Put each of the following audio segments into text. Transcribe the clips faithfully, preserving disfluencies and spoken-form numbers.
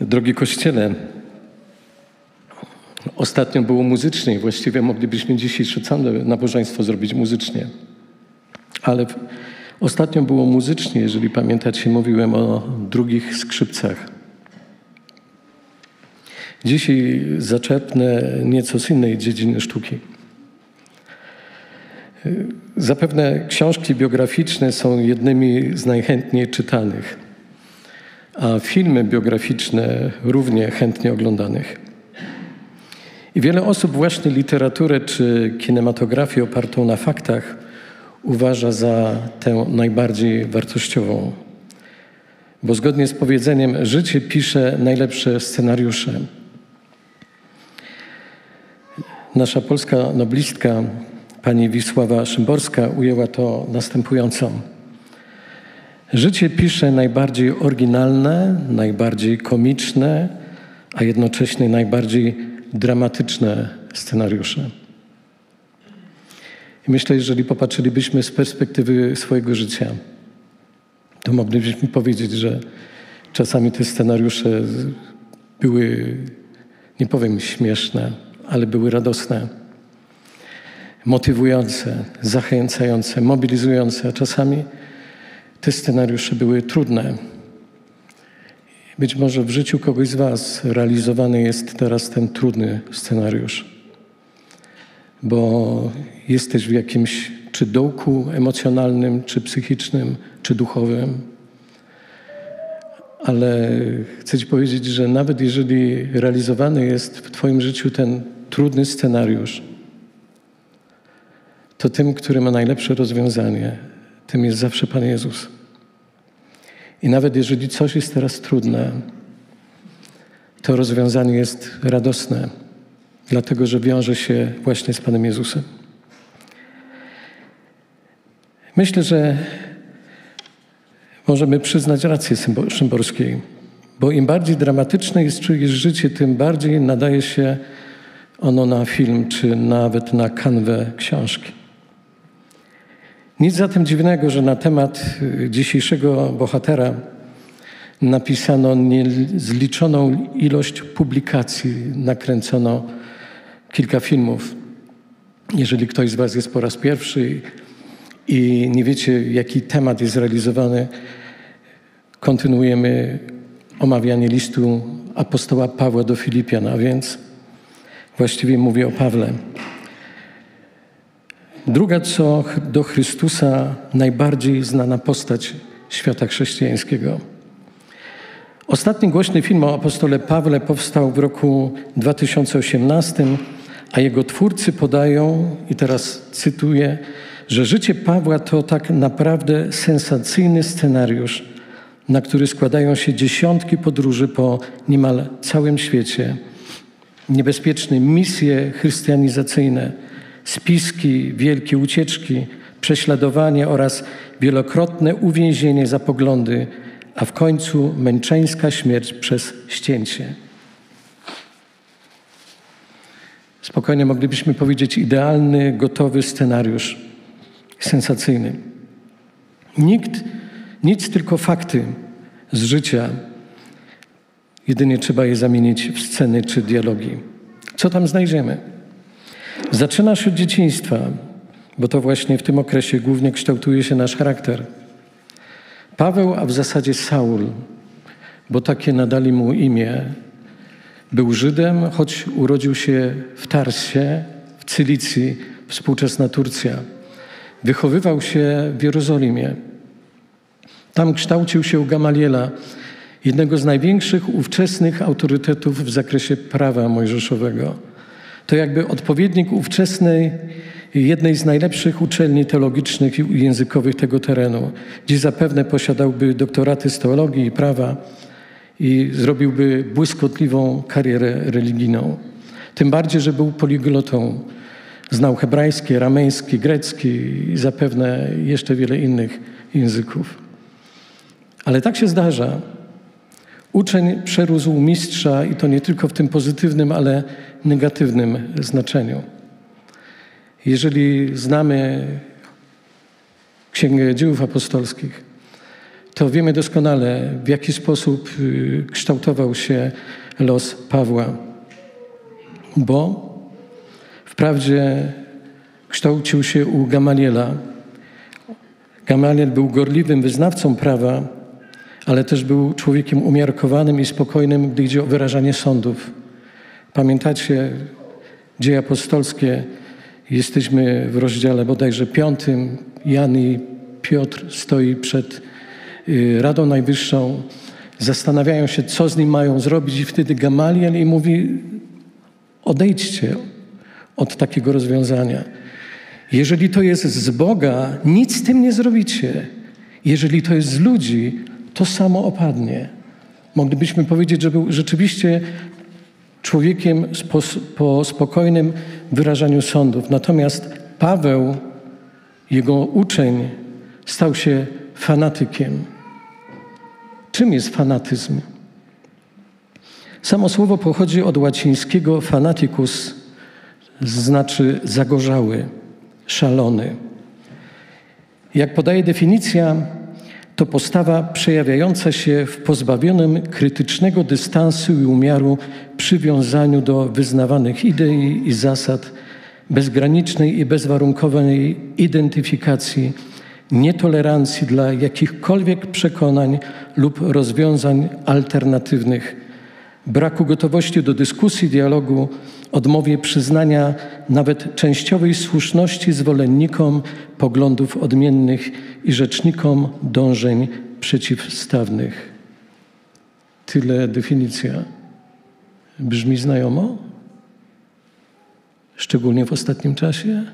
Drogi Kościele, ostatnio było muzycznie, właściwie moglibyśmy dzisiejsze całe nabożeństwo zrobić muzycznie. Ale ostatnio było muzycznie, jeżeli pamiętacie, mówiłem o drugich skrzypcach. Dzisiaj zaczerpnę nieco z innej dziedziny sztuki. Zapewne książki biograficzne są jednymi z najchętniej czytanych, a filmy biograficzne równie chętnie oglądanych. I wiele osób właśnie literaturę czy kinematografię opartą na faktach uważa za tę najbardziej wartościową. Bo zgodnie z powiedzeniem, życie pisze najlepsze scenariusze. Nasza polska noblistka, pani Wisława Szymborska, ujęła to następująco. Życie pisze najbardziej oryginalne, najbardziej komiczne, a jednocześnie najbardziej dramatyczne scenariusze. I myślę, jeżeli popatrzylibyśmy z perspektywy swojego życia, to moglibyśmy powiedzieć, że czasami te scenariusze były, nie powiem śmieszne, ale były radosne, motywujące, zachęcające, mobilizujące, a czasami te scenariusze były trudne. Być może w życiu kogoś z was realizowany jest teraz ten trudny scenariusz, bo jesteś w jakimś czy dołku emocjonalnym, czy psychicznym, czy duchowym. Ale chcę ci powiedzieć, że nawet jeżeli realizowany jest w twoim życiu ten trudny scenariusz, to tym, który ma najlepsze rozwiązanie, tym jest zawsze Pan Jezus. I nawet jeżeli coś jest teraz trudne, to rozwiązanie jest radosne, dlatego że wiąże się właśnie z Panem Jezusem. Myślę, że możemy przyznać rację Szymborskiej, bo im bardziej dramatyczne jest czyjeś życie, tym bardziej nadaje się ono na film, czy nawet na kanwę książki. Nic zatem dziwnego, że na temat dzisiejszego bohatera napisano niezliczoną ilość publikacji, nakręcono kilka filmów. Jeżeli ktoś z was jest po raz pierwszy i nie wiecie, jaki temat jest realizowany, kontynuujemy omawianie listu apostoła Pawła do Filipian, a więc właściwie mówię o Pawle. Druga co do Chrystusa najbardziej znana postać świata chrześcijańskiego. Ostatni głośny film o apostole Pawle powstał w roku dwa tysiące osiemnastym, a jego twórcy podają, i teraz cytuję, że życie Pawła to tak naprawdę sensacyjny scenariusz, na który składają się dziesiątki podróży po niemal całym świecie, niebezpieczne misje chrystianizacyjne, spiski, wielkie ucieczki, prześladowanie oraz wielokrotne uwięzienie za poglądy, a w końcu męczeńska śmierć przez ścięcie. Spokojnie moglibyśmy powiedzieć idealny, gotowy scenariusz, sensacyjny. Nikt, nic tylko fakty z życia, jedynie trzeba je zamienić w sceny czy dialogi. Co tam znajdziemy? Zaczyna się od dzieciństwa, bo to właśnie w tym okresie głównie kształtuje się nasz charakter. Paweł, a w zasadzie Saul, bo takie nadali mu imię, był Żydem, choć urodził się w Tarsie, w Cilicji, współczesna Turcja. Wychowywał się w Jerozolimie. Tam kształcił się u Gamaliela, jednego z największych ówczesnych autorytetów w zakresie prawa mojżeszowego. To jakby odpowiednik ówczesnej, jednej z najlepszych uczelni teologicznych i językowych tego terenu, gdzie zapewne posiadałby doktoraty z teologii i prawa i zrobiłby błyskotliwą karierę religijną. Tym bardziej, że był poliglotą. Znał hebrajski, arameński, grecki i zapewne jeszcze wiele innych języków. Ale tak się zdarza. Uczeń przerósł mistrza i to nie tylko w tym pozytywnym, ale negatywnym znaczeniu. Jeżeli znamy Księgę Dziejów Apostolskich, to wiemy doskonale, w jaki sposób kształtował się los Pawła. Bo wprawdzie kształcił się u Gamaliela. Gamaliel był gorliwym wyznawcą prawa, ale też był człowiekiem umiarkowanym i spokojnym, gdy idzie o wyrażanie sądów. Pamiętacie Dzieje Apostolskie? Jesteśmy w rozdziale bodajże piątym. Jan i Piotr stoi przed Radą Najwyższą. Zastanawiają się, co z nim mają zrobić i wtedy Gamaliel i mówi: odejdźcie od takiego rozwiązania. Jeżeli to jest z Boga, nic z tym nie zrobicie. Jeżeli to jest z ludzi, to samo opadnie. Moglibyśmy powiedzieć, że był rzeczywiście człowiekiem po spokojnym wyrażaniu sądów. Natomiast Paweł, jego uczeń, stał się fanatykiem. Czym jest fanatyzm? Samo słowo pochodzi od łacińskiego fanaticus, znaczy zagorzały, szalony. Jak podaje definicja, to postawa przejawiająca się w pozbawionym krytycznego dystansu i umiaru przywiązaniu do wyznawanych idei i zasad, bezgranicznej i bezwarunkowej identyfikacji, nietolerancji dla jakichkolwiek przekonań lub rozwiązań alternatywnych, braku gotowości do dyskusji, dialogu, odmowie przyznania nawet częściowej słuszności zwolennikom poglądów odmiennych i rzecznikom dążeń przeciwstawnych. Tyle definicja. Brzmi znajomo? Szczególnie w ostatnim czasie?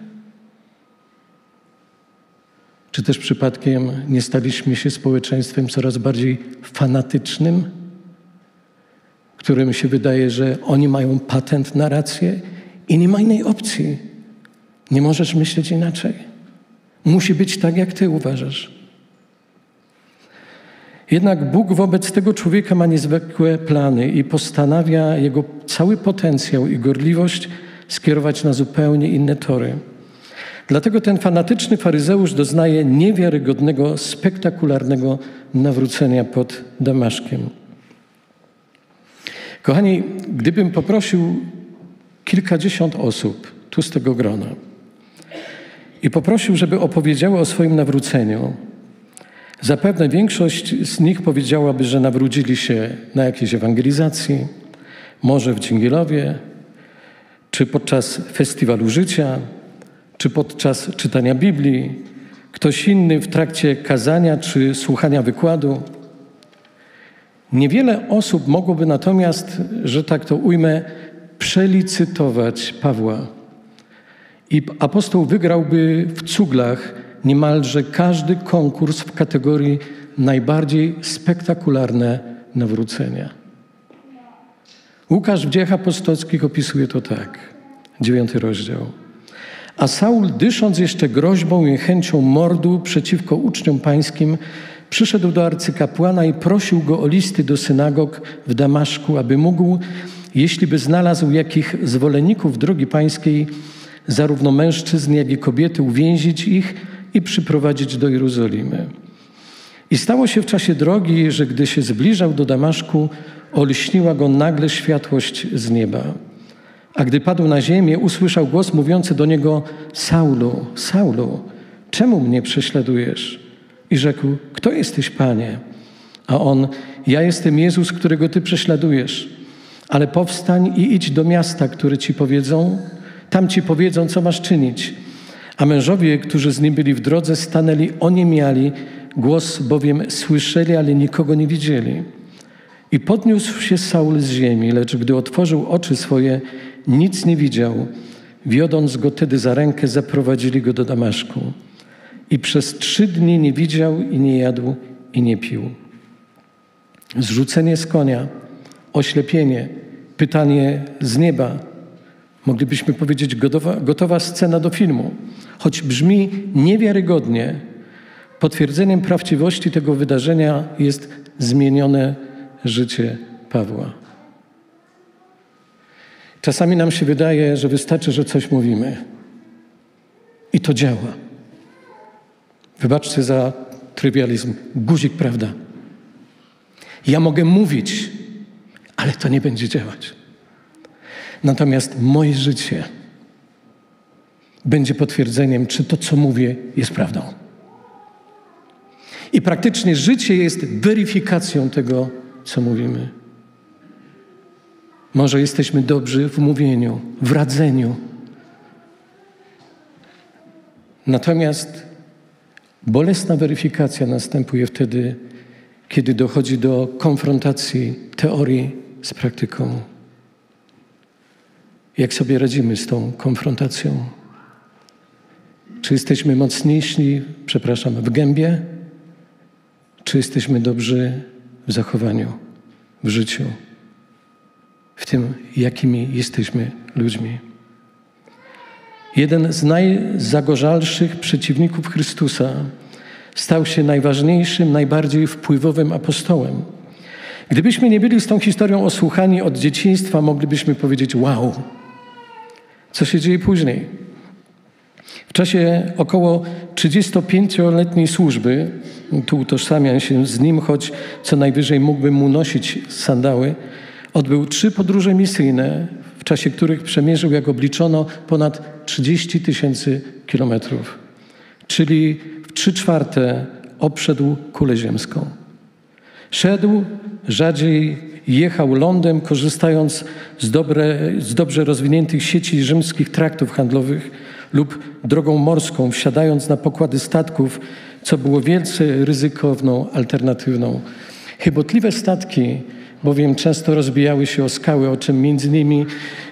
Czy też przypadkiem nie staliśmy się społeczeństwem coraz bardziej fanatycznym, którym się wydaje, że oni mają patent na rację i nie ma innej opcji. Nie możesz myśleć inaczej. Musi być tak, jak ty uważasz. Jednak Bóg wobec tego człowieka ma niezwykłe plany i postanawia jego cały potencjał i gorliwość skierować na zupełnie inne tory. Dlatego ten fanatyczny faryzeusz doznaje niewiarygodnego, spektakularnego nawrócenia pod Damaszkiem. Kochani, gdybym poprosił kilkadziesiąt osób tu z tego grona i poprosił, żeby opowiedziały o swoim nawróceniu, zapewne większość z nich powiedziałaby, że nawrócili się na jakiejś ewangelizacji, może w Dżingielowie, czy podczas festiwalu życia, czy podczas czytania Biblii, ktoś inny w trakcie kazania czy słuchania wykładu. Niewiele osób mogłoby natomiast, że tak to ujmę, przelicytować Pawła. I apostoł wygrałby w cuglach niemalże każdy konkurs w kategorii najbardziej spektakularne nawrócenia. Łukasz w Dziejach Apostolskich opisuje to tak, dziewiąty rozdział. A Saul, dysząc jeszcze groźbą i chęcią mordu przeciwko uczniom pańskim, przyszedł do arcykapłana i prosił go o listy do synagog w Damaszku, aby mógł, jeśli by znalazł jakich zwolenników drogi pańskiej, zarówno mężczyzn, jak i kobiety, uwięzić ich i przyprowadzić do Jerozolimy. I stało się w czasie drogi, że gdy się zbliżał do Damaszku, olśniła go nagle światłość z nieba. A gdy padł na ziemię, usłyszał głos mówiący do niego: Saulu, Saulu, czemu mnie prześladujesz? I rzekł: kto jesteś, Panie? A on: ja jestem Jezus, którego ty prześladujesz. Ale powstań i idź do miasta, które ci powiedzą. Tam ci powiedzą, co masz czynić. A mężowie, którzy z nim byli w drodze, stanęli oniemiali, głos bowiem słyszeli, ale nikogo nie widzieli. I podniósł się Saul z ziemi, lecz gdy otworzył oczy swoje, nic nie widział. Wiodąc go tedy za rękę, zaprowadzili go do Damaszku. I przez trzy dni nie widział i nie jadł i nie pił. Zrzucenie z konia, oślepienie, pytanie z nieba. Moglibyśmy powiedzieć gotowa, gotowa scena do filmu. Choć brzmi niewiarygodnie, potwierdzeniem prawdziwości tego wydarzenia jest zmienione życie Pawła. Czasami nam się wydaje, że wystarczy, że coś mówimy. I to działa. Wybaczcie za trywializm, guzik, prawda? Ja mogę mówić, ale to nie będzie działać. Natomiast moje życie będzie potwierdzeniem, czy to, co mówię, jest prawdą. I praktycznie życie jest weryfikacją tego, co mówimy. Może jesteśmy dobrzy w mówieniu, w radzeniu. Natomiast bolesna weryfikacja następuje wtedy, kiedy dochodzi do konfrontacji teorii z praktyką. Jak sobie radzimy z tą konfrontacją? Czy jesteśmy mocniejsi, przepraszam, w gębie? Czy jesteśmy dobrzy w zachowaniu, w życiu, w tym, jakimi jesteśmy ludźmi? Jeden z najzagorzalszych przeciwników Chrystusa stał się najważniejszym, najbardziej wpływowym apostołem. Gdybyśmy nie byli z tą historią osłuchani od dzieciństwa, moglibyśmy powiedzieć: wow, co się dzieje później? W czasie około trzydziestopięcioletniej służby, tu utożsamiam się z nim, choć co najwyżej mógłbym mu nosić sandały, odbył trzy podróże misyjne, w czasie których przemierzył, jak obliczono, ponad trzydzieści tysięcy kilometrów. Czyli w trzy czwarte obszedł kulę ziemską. Szedł, rzadziej jechał lądem, korzystając z, dobre, z dobrze rozwiniętych sieci rzymskich traktów handlowych lub drogą morską, wsiadając na pokłady statków, co było wielce ryzykowną alternatywną. Chybotliwe statki bowiem często rozbijały się o skały, o czym między innymi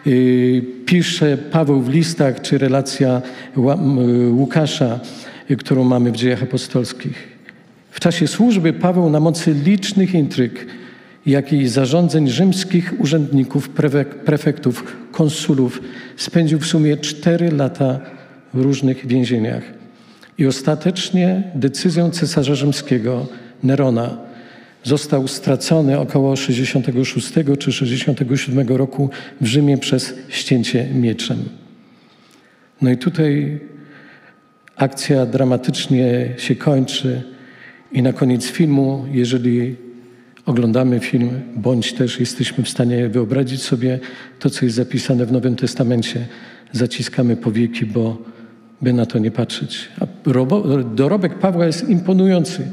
yy, pisze Paweł w listach, czy relacja Ła, yy, Łukasza, yy, którą mamy w Dziejach Apostolskich. W czasie służby Paweł na mocy licznych intryg, jak i zarządzeń rzymskich urzędników, prefektów, konsulów, spędził w sumie cztery lata w różnych więzieniach. I ostatecznie decyzją cesarza rzymskiego, Nerona, został stracony około sześćdziesiątego szóstego czy sześćdziesiątego siódmego roku w Rzymie przez ścięcie mieczem. No i tutaj akcja dramatycznie się kończy i na koniec filmu, jeżeli oglądamy film, bądź też jesteśmy w stanie wyobrazić sobie to, co jest zapisane w Nowym Testamencie, zaciskamy powieki, bo by na to nie patrzeć. A dorobek Pawła jest imponujący.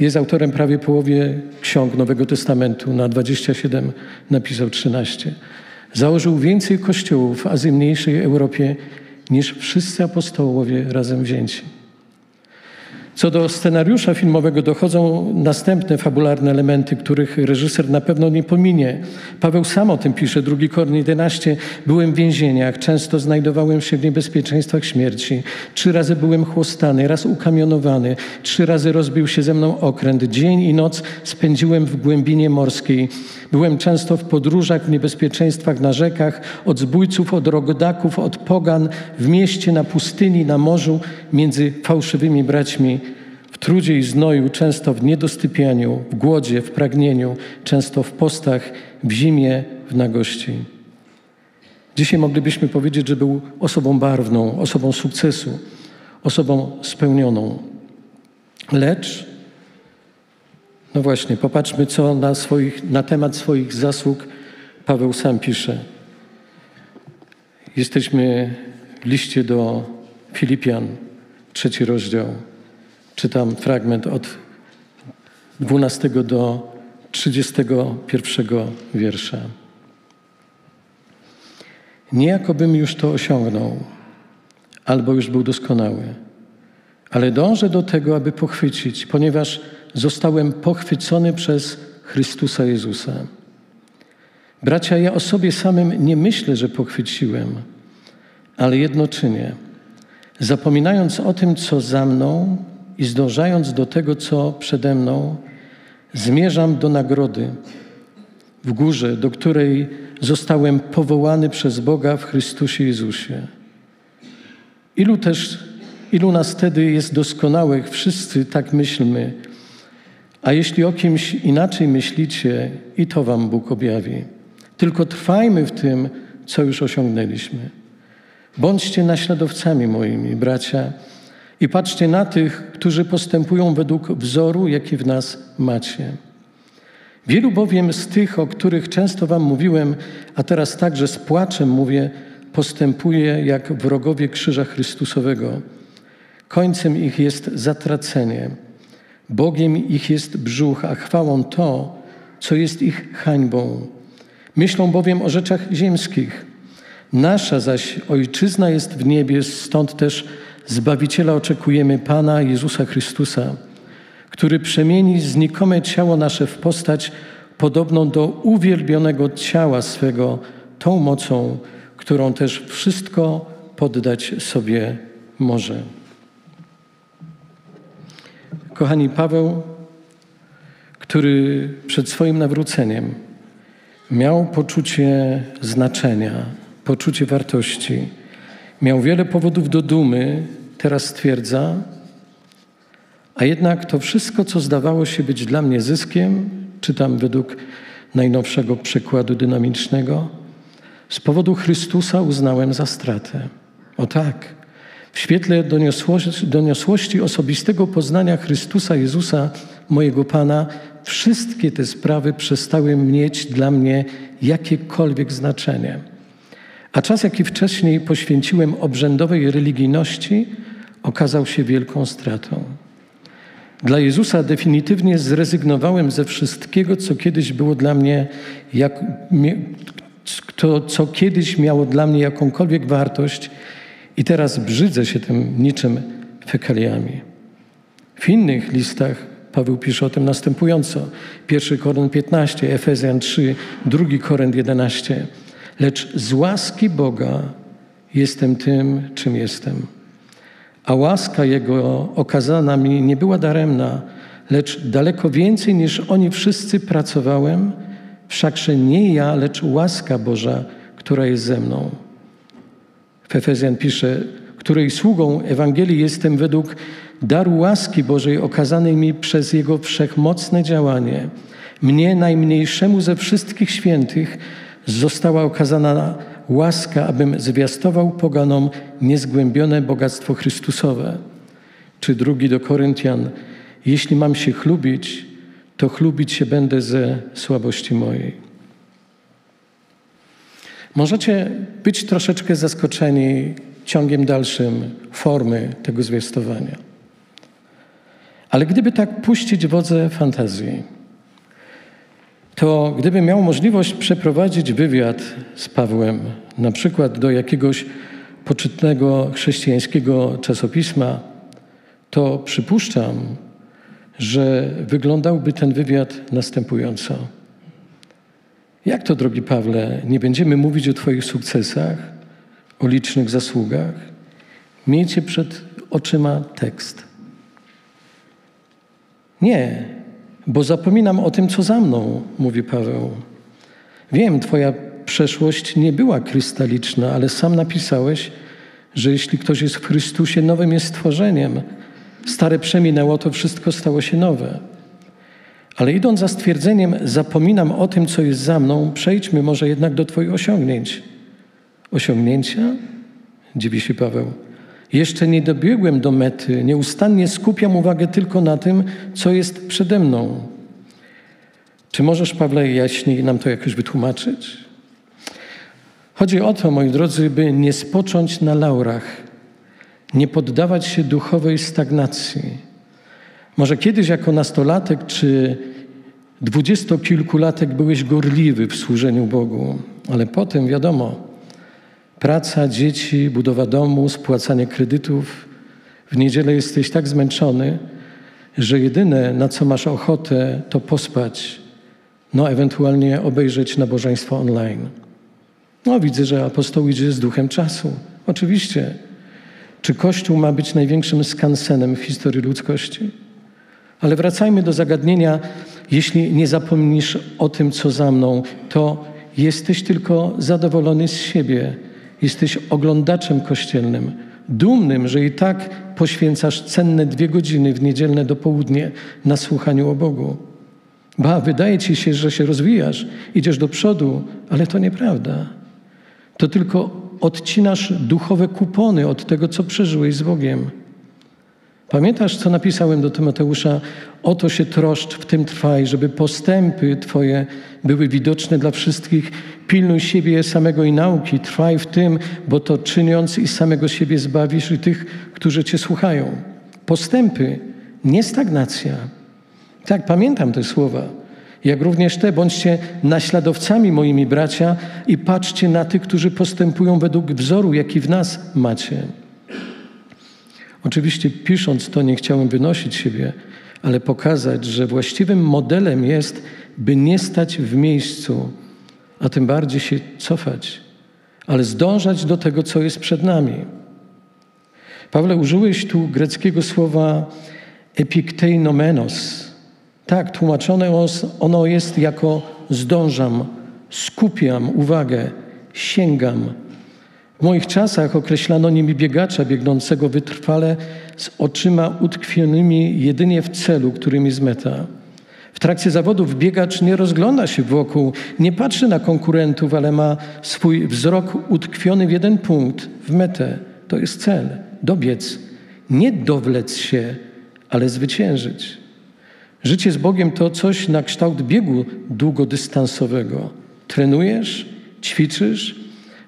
Jest autorem prawie połowy ksiąg Nowego Testamentu. Na dwadzieścia siedem napisał trzynaście. Założył więcej kościołów w Azji Mniejszej, Europie, niż wszyscy apostołowie razem wzięci. Co do scenariusza filmowego dochodzą następne fabularne elementy, których reżyser na pewno nie pominie. Paweł sam o tym pisze, drugi Koryntian jedenaście. Byłem w więzieniach, często znajdowałem się w niebezpieczeństwach śmierci. Trzy razy byłem chłostany, raz ukamionowany. Trzy razy rozbił się ze mną okręt. Dzień i noc spędziłem w głębinie morskiej. Byłem często w podróżach, w niebezpieczeństwach na rzekach, od zbójców, od rogodaków, od pogan, w mieście, na pustyni, na morzu, między fałszywymi braćmi. W trudzie i znoju, często w niedosypianiu, w głodzie, w pragnieniu, często w postach, w zimie, w nagości. Dzisiaj moglibyśmy powiedzieć, że był osobą barwną, osobą sukcesu, osobą spełnioną. Lecz, no właśnie, popatrzmy, co na, swoich, na temat swoich zasług Paweł sam pisze. Jesteśmy w liście do Filipian, trzeci rozdział. Czytam fragment od dwunastego do trzydziestego pierwszego wiersza. Nie jakobym już to osiągnął, albo już był doskonały, ale dążę do tego, aby pochwycić, ponieważ zostałem pochwycony przez Chrystusa Jezusa. Bracia, ja o sobie samym nie myślę, że pochwyciłem, ale jedno czynię. Zapominając o tym, co za mną, i zdążając do tego, co przede mną, zmierzam do nagrody w górze, do której zostałem powołany przez Boga w Chrystusie Jezusie. Ilu też, ilu nas wtedy jest doskonałych, wszyscy tak myślmy, a jeśli o kimś inaczej myślicie, i to wam Bóg objawi. Tylko trwajmy w tym, co już osiągnęliśmy. Bądźcie naśladowcami moimi, bracia, i patrzcie na tych, którzy postępują według wzoru, jaki w nas macie. Wielu bowiem z tych, o których często wam mówiłem, a teraz także z płaczem mówię, postępuje jak wrogowie krzyża Chrystusowego. Końcem ich jest zatracenie. Bogiem ich jest brzuch, a chwałą to, co jest ich hańbą. Myślą bowiem o rzeczach ziemskich. Nasza zaś ojczyzna jest w niebie, stąd też Zbawiciela oczekujemy, Pana Jezusa Chrystusa, który przemieni znikome ciało nasze w postać podobną do uwielbionego ciała swego, tą mocą, którą też wszystko poddać sobie może. Kochani, Paweł, który przed swoim nawróceniem miał poczucie znaczenia, poczucie wartości, miał wiele powodów do dumy, teraz stwierdza, a jednak to wszystko, co zdawało się być dla mnie zyskiem, czytam według najnowszego przekładu dynamicznego, z powodu Chrystusa uznałem za stratę. O tak, w świetle doniosłości, doniosłości osobistego poznania Chrystusa Jezusa, mojego Pana, wszystkie te sprawy przestały mieć dla mnie jakiekolwiek znaczenie. A czas, jaki wcześniej poświęciłem obrzędowej religijności, okazał się wielką stratą. Dla Jezusa definitywnie zrezygnowałem ze wszystkiego, co kiedyś było dla mnie, jak, to, co kiedyś miało dla mnie jakąkolwiek wartość i teraz brzydzę się tym niczym fekaliami. W innych listach Paweł pisze o tym następująco. Pierwszy Koryntian piętnaście, Efezjan trzy, Drugi Koryntian jedenaście. Lecz z łaski Boga jestem tym, czym jestem. A łaska Jego okazana mi nie była daremna, lecz daleko więcej niż oni wszyscy pracowałem, wszakże nie ja, lecz łaska Boża, która jest ze mną. W Efezjan pisze, której sługą Ewangelii jestem według daru łaski Bożej okazanej mi przez Jego wszechmocne działanie. Mnie, najmniejszemu ze wszystkich świętych, została okazana łaska, abym zwiastował poganom niezgłębione bogactwo Chrystusowe. Czy drugi do Koryntian, jeśli mam się chlubić, to chlubić się będę ze słabości mojej. Możecie być troszeczkę zaskoczeni ciągiem dalszym formy tego zwiastowania. Ale gdyby tak puścić wodze fantazji, to gdybym miał możliwość przeprowadzić wywiad z Pawłem, na przykład do jakiegoś poczytnego chrześcijańskiego czasopisma, to przypuszczam, że wyglądałby ten wywiad następująco. Jak to, drogi Pawle, nie będziemy mówić o Twoich sukcesach, o licznych zasługach? Miejcie przed oczyma tekst. Nie, bo zapominam o tym, co za mną, mówi Paweł. Wiem, Twoja przeszłość nie była krystaliczna, ale sam napisałeś, że jeśli ktoś jest w Chrystusie, nowym jest stworzeniem. Stare przeminęło, to wszystko stało się nowe. Ale idąc za stwierdzeniem, zapominam o tym, co jest za mną, przejdźmy może jednak do Twoich osiągnięć. Osiągnięcia? Dziwi się Paweł. Jeszcze nie dobiegłem do mety, nieustannie skupiam uwagę tylko na tym, co jest przede mną. Czy możesz, Pawle, jaśniej nam to jakoś wytłumaczyć? Chodzi o to, moi drodzy, by nie spocząć na laurach, nie poddawać się duchowej stagnacji. Może kiedyś jako nastolatek czy dwudziestokilkulatek byłeś gorliwy w służeniu Bogu, ale potem, wiadomo, praca, dzieci, budowa domu, spłacanie kredytów. W niedzielę jesteś tak zmęczony, że jedyne, na co masz ochotę, to pospać, no ewentualnie obejrzeć nabożeństwo online. No widzę, że apostoł idzie z duchem czasu. Oczywiście. Czy Kościół ma być największym skansenem w historii ludzkości? Ale wracajmy do zagadnienia. Jeśli nie zapomnisz o tym, co za mną, to jesteś tylko zadowolony z siebie. Jesteś oglądaczem kościelnym, dumnym, że i tak poświęcasz cenne dwie godziny w niedzielne dopołudnie na słuchaniu o Bogu. Ba, wydaje ci się, że się rozwijasz, idziesz do przodu, ale to nieprawda. To tylko odcinasz duchowe kupony od tego, co przeżyłeś z Bogiem. Pamiętasz, co napisałem do Tymoteusza? Oto się troszcz, w tym trwaj, żeby postępy Twoje były widoczne dla wszystkich. Pilnuj siebie samego i nauki, trwaj w tym, bo to czyniąc i samego siebie zbawisz i tych, którzy Cię słuchają. Postępy, nie stagnacja. Tak, pamiętam te słowa. Jak również te, bądźcie naśladowcami moimi bracia i patrzcie na tych, którzy postępują według wzoru, jaki w nas macie. Oczywiście pisząc to nie chciałem wynosić siebie, ale pokazać, że właściwym modelem jest, by nie stać w miejscu, a tym bardziej się cofać, ale zdążać do tego, co jest przed nami. Pawle, użyłeś tu greckiego słowa epikteinomenos. Tak, tłumaczone ono jest jako zdążam, skupiam uwagę, sięgam. W moich czasach określano nimi biegacza biegnącego wytrwale z oczyma utkwionymi jedynie w celu, którym jest meta. W trakcie zawodów biegacz nie rozgląda się wokół, nie patrzy na konkurentów, ale ma swój wzrok utkwiony w jeden punkt, w metę. To jest cel, dobiec. Nie dowlec się, ale zwyciężyć. Życie z Bogiem to coś na kształt biegu długodystansowego. Trenujesz, ćwiczysz,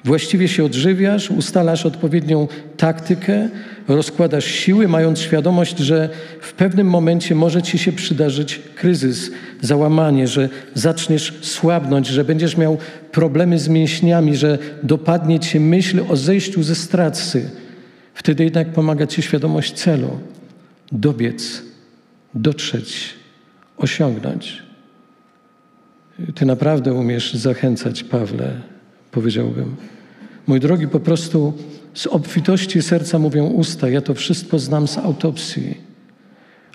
właściwie się odżywiasz, ustalasz odpowiednią taktykę, rozkładasz siły, mając świadomość, że w pewnym momencie może ci się przydarzyć kryzys, załamanie, że zaczniesz słabnąć, że będziesz miał problemy z mięśniami, że dopadnie cię myśl o zejściu ze straty. Wtedy jednak pomaga ci świadomość celu. Dobiec, dotrzeć, osiągnąć. Ty naprawdę umiesz zachęcać, Pawle, powiedziałbym. Mój drogi, po prostu z obfitości serca mówią usta. Ja to wszystko znam z autopsji.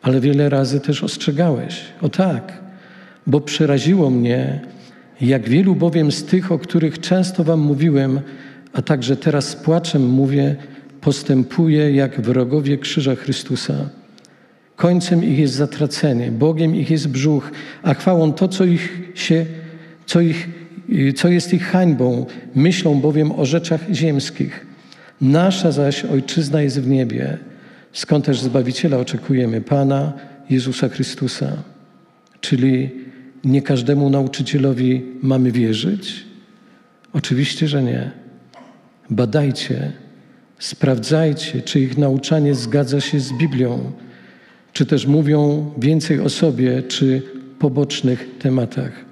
Ale wiele razy też ostrzegałeś. O tak, bo przeraziło mnie, jak wielu bowiem z tych, o których często wam mówiłem, a także teraz z płaczem mówię, postępuje jak wrogowie krzyża Chrystusa. Końcem ich jest zatracenie, Bogiem ich jest brzuch, a chwałą to, co ich się, co ich co jest ich hańbą, myślą bowiem o rzeczach ziemskich. Nasza zaś Ojczyzna jest w niebie, skąd też Zbawiciela oczekujemy, Pana Jezusa Chrystusa. Czyli nie każdemu nauczycielowi mamy wierzyć? Oczywiście, że nie. Badajcie, sprawdzajcie, czy ich nauczanie zgadza się z Biblią, czy też mówią więcej o sobie, czy pobocznych tematach.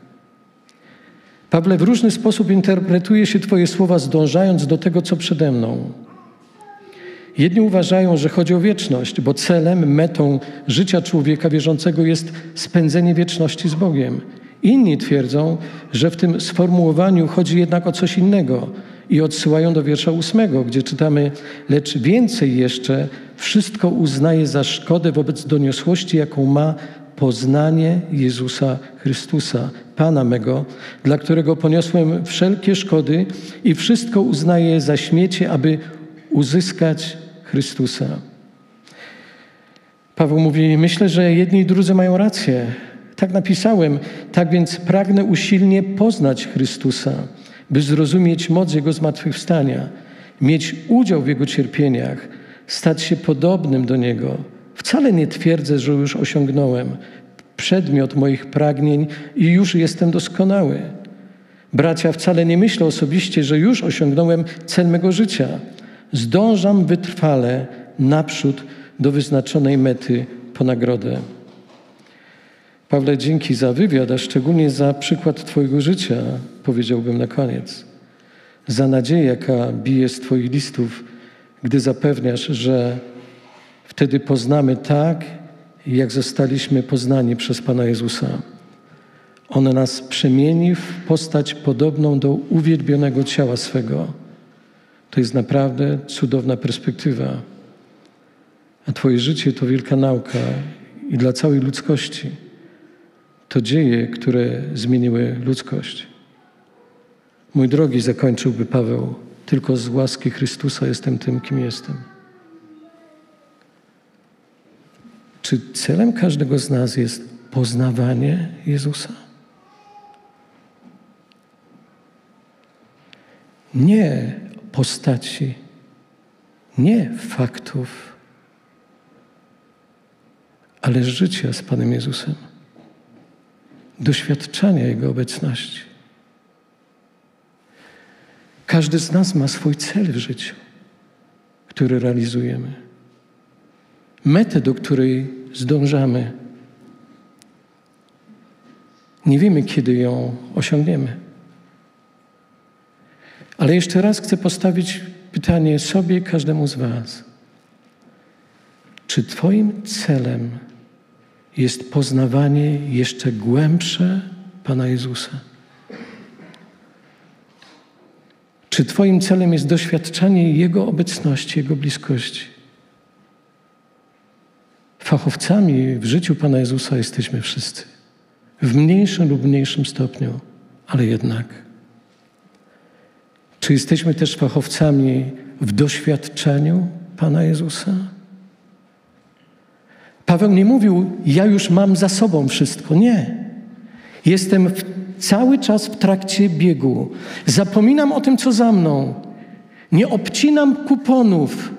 Pawle, w różny sposób interpretuje się Twoje słowa, zdążając do tego, co przede mną. Jedni uważają, że chodzi o wieczność, bo celem, metą życia człowieka wierzącego jest spędzenie wieczności z Bogiem. Inni twierdzą, że w tym sformułowaniu chodzi jednak o coś innego i odsyłają do wiersza ósmego, gdzie czytamy: lecz więcej jeszcze, wszystko uznaje za szkodę wobec doniosłości, jaką ma poznanie Jezusa Chrystusa, Pana mego, dla którego poniosłem wszelkie szkody i wszystko uznaję za śmiecie, aby uzyskać Chrystusa. Paweł mówi, myślę, że jedni i drudzy mają rację. Tak napisałem, tak więc pragnę usilnie poznać Chrystusa, by zrozumieć moc Jego zmartwychwstania, mieć udział w Jego cierpieniach, stać się podobnym do Niego. Wcale nie twierdzę, że już osiągnąłem przedmiot moich pragnień i już jestem doskonały. Bracia, wcale nie myślę osobiście, że już osiągnąłem cel mego życia. Zdążam wytrwale naprzód do wyznaczonej mety po nagrodę. Pawle, dzięki za wywiad, a szczególnie za przykład Twojego życia, powiedziałbym na koniec. Za nadzieję, jaka bije z Twoich listów, gdy zapewniasz, że wtedy poznamy tak, jak zostaliśmy poznani przez Pana Jezusa. On nas przemieni w postać podobną do uwielbionego ciała swego. To jest naprawdę cudowna perspektywa. A Twoje życie to wielka nauka i dla całej ludzkości. To dzieje, które zmieniły ludzkość. Mój drogi, zakończyłby Paweł, tylko z łaski Chrystusa jestem tym, kim jestem. Czy celem każdego z nas jest poznawanie Jezusa? Nie postaci, nie faktów, ale życia z Panem Jezusem, doświadczania Jego obecności. Każdy z nas ma swój cel w życiu, który realizujemy. Metę, do której zdążamy. Nie wiemy, kiedy ją osiągniemy. Ale jeszcze raz chcę postawić pytanie sobie, każdemu z was. Czy twoim celem jest poznawanie jeszcze głębsze Pana Jezusa? Czy twoim celem jest doświadczanie Jego obecności, Jego bliskości? Fachowcami w życiu Pana Jezusa jesteśmy wszyscy. W mniejszym lub mniejszym stopniu, ale jednak. Czy jesteśmy też fachowcami w doświadczeniu Pana Jezusa? Paweł nie mówił, ja już mam za sobą wszystko. Nie. Jestem w, cały czas w trakcie biegu. Zapominam o tym, co za mną. Nie obcinam kuponów,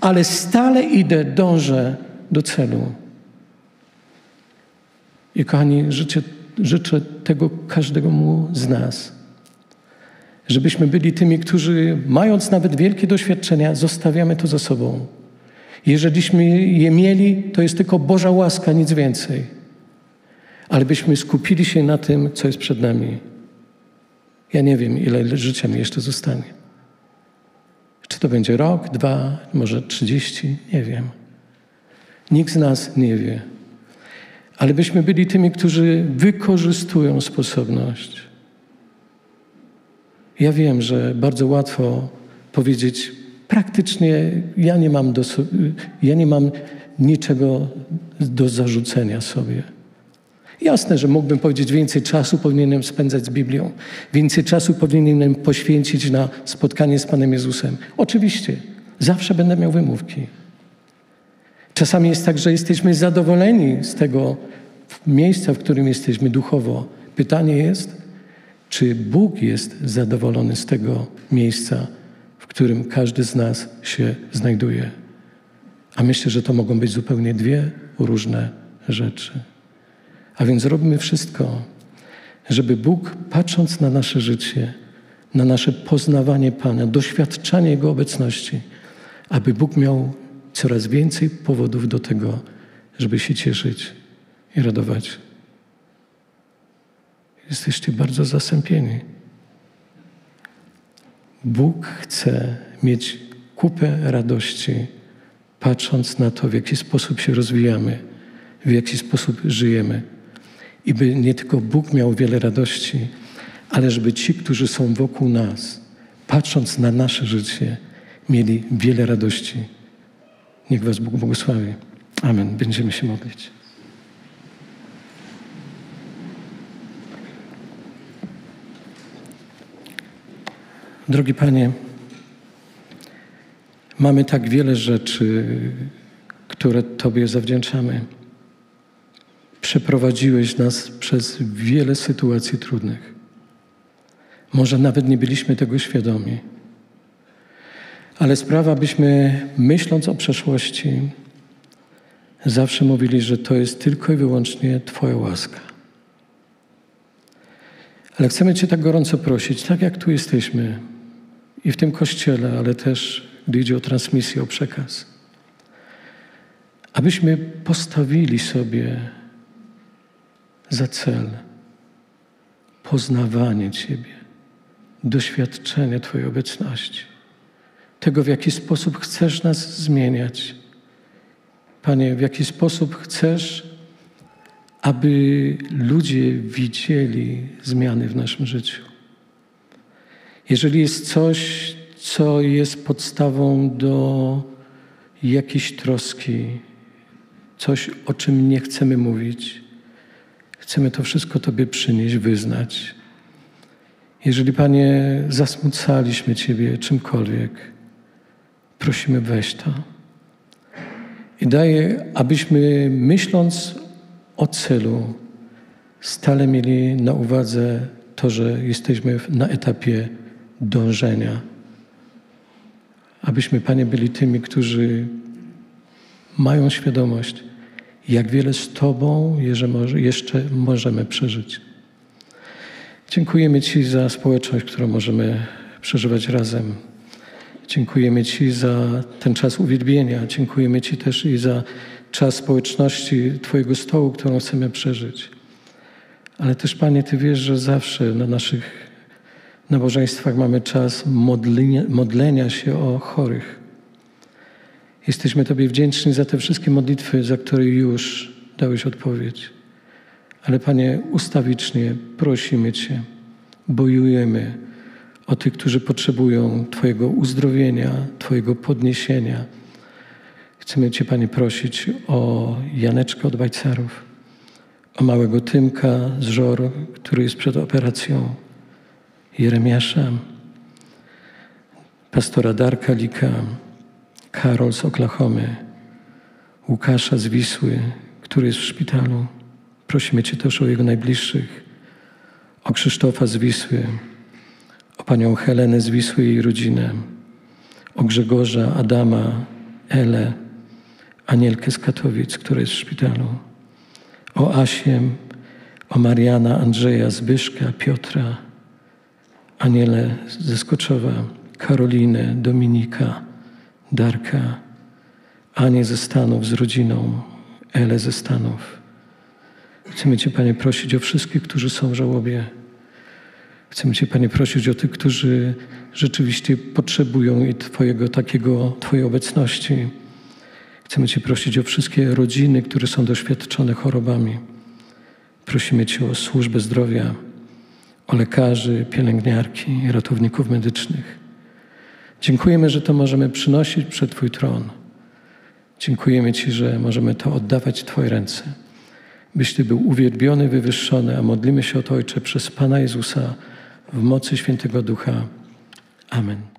ale stale idę, dążę do celu. I kochani, życzę, życzę tego każdemu z nas, żebyśmy byli tymi, którzy mając nawet wielkie doświadczenia, zostawiamy to za sobą. Jeżeliśmy je mieli, to jest tylko Boża łaska, nic więcej. Ale byśmy skupili się na tym, co jest przed nami. Ja nie wiem, ile życia mi jeszcze zostanie. Czy to będzie rok, dwa, może trzydzieści, nie wiem. Nikt z nas nie wie. Ale byśmy byli tymi, którzy wykorzystują sposobność. Ja wiem, że bardzo łatwo powiedzieć, praktycznie ja nie mam, do, ja nie mam niczego do zarzucenia sobie. Jasne, że mógłbym powiedzieć, więcej czasu powinienem spędzać z Biblią. Więcej czasu powinienem poświęcić na spotkanie z Panem Jezusem. Oczywiście, zawsze będę miał wymówki. Czasami jest tak, że jesteśmy zadowoleni z tego miejsca, w którym jesteśmy duchowo. Pytanie jest, czy Bóg jest zadowolony z tego miejsca, w którym każdy z nas się znajduje. A myślę, że to mogą być zupełnie dwie różne rzeczy. A więc robimy wszystko, żeby Bóg, patrząc na nasze życie, na nasze poznawanie Pana, doświadczanie Jego obecności, aby Bóg miał coraz więcej powodów do tego, żeby się cieszyć i radować. Jesteście bardzo zasępieni. Bóg chce mieć kupę radości, patrząc na to, w jaki sposób się rozwijamy, w jaki sposób żyjemy. I by nie tylko Bóg miał wiele radości, ale żeby ci, którzy są wokół nas, patrząc na nasze życie, mieli wiele radości. Niech was Bóg błogosławi. Amen. Będziemy się modlić. Drogi Panie, mamy tak wiele rzeczy, które Tobie zawdzięczamy. Przeprowadziłeś nas przez wiele sytuacji trudnych. Może nawet nie byliśmy tego świadomi. Ale sprawa, byśmy myśląc o przeszłości, zawsze mówili, że to jest tylko i wyłącznie Twoja łaska. Ale chcemy Cię tak gorąco prosić, tak jak tu jesteśmy i w tym kościele, ale też gdy idzie o transmisję, o przekaz, abyśmy postawili sobie za cel poznawanie Ciebie, doświadczenie Twojej obecności. Tego, w jaki sposób chcesz nas zmieniać. Panie, w jaki sposób chcesz, aby ludzie widzieli zmiany w naszym życiu. Jeżeli jest coś, co jest podstawą do jakiejś troski, coś, o czym nie chcemy mówić, chcemy to wszystko Tobie przynieść, wyznać. Jeżeli, Panie, zasmucaliśmy Ciebie czymkolwiek, prosimy, weź to. I daj, abyśmy myśląc o celu, stale mieli na uwadze to, że jesteśmy na etapie dążenia. Abyśmy, Panie, byli tymi, którzy mają świadomość, jak wiele z Tobą jeszcze możemy przeżyć. Dziękujemy Ci za społeczność, którą możemy przeżywać razem. Dziękujemy Ci za ten czas uwielbienia. Dziękujemy Ci też i za czas społeczności Twojego stołu, którą chcemy przeżyć. Ale też, Panie, Ty wiesz, że zawsze na naszych nabożeństwach mamy czas modlenia, modlenia się o chorych. Jesteśmy Tobie wdzięczni za te wszystkie modlitwy, za które już dałeś odpowiedź. Ale, Panie, ustawicznie prosimy Cię, bojujemy o tych, którzy potrzebują Twojego uzdrowienia, Twojego podniesienia. Chcemy Cię, Panie, prosić o Janeczkę od Bajcarów, o małego Tymka z Żor, który jest przed operacją, Jeremiasza, pastora Darka Lika, Karol z Oklahomy, Łukasza z Wisły, który jest w szpitalu. Prosimy Cię też o jego najbliższych, o Krzysztofa z Wisły, o panią Helenę z Wisły i jej rodzinę, o Grzegorza, Adama, Elę, Anielkę z Katowic, która jest w szpitalu, o Asię, o Mariana, Andrzeja, Zbyszka, Piotra, Anielę ze Skoczowa, Karolinę, Dominika, Darka, Anię ze Stanów z rodziną, Elę ze Stanów. Chcemy Cię, Panie, prosić o wszystkich, którzy są w żałobie. Chcemy Cię, Panie, prosić o tych, którzy rzeczywiście potrzebują i Twojego takiego, Twojej obecności. Chcemy Cię prosić o wszystkie rodziny, które są doświadczone chorobami. Prosimy Cię o służbę zdrowia, o lekarzy, pielęgniarki, ratowników medycznych. Dziękujemy, że to możemy przynosić przed Twój tron. Dziękujemy Ci, że możemy to oddawać w Twoje ręce. Byś Ty był uwielbiony, wywyższony, a modlimy się o to, Ojcze, przez Pana Jezusa w mocy Świętego Ducha. Amen.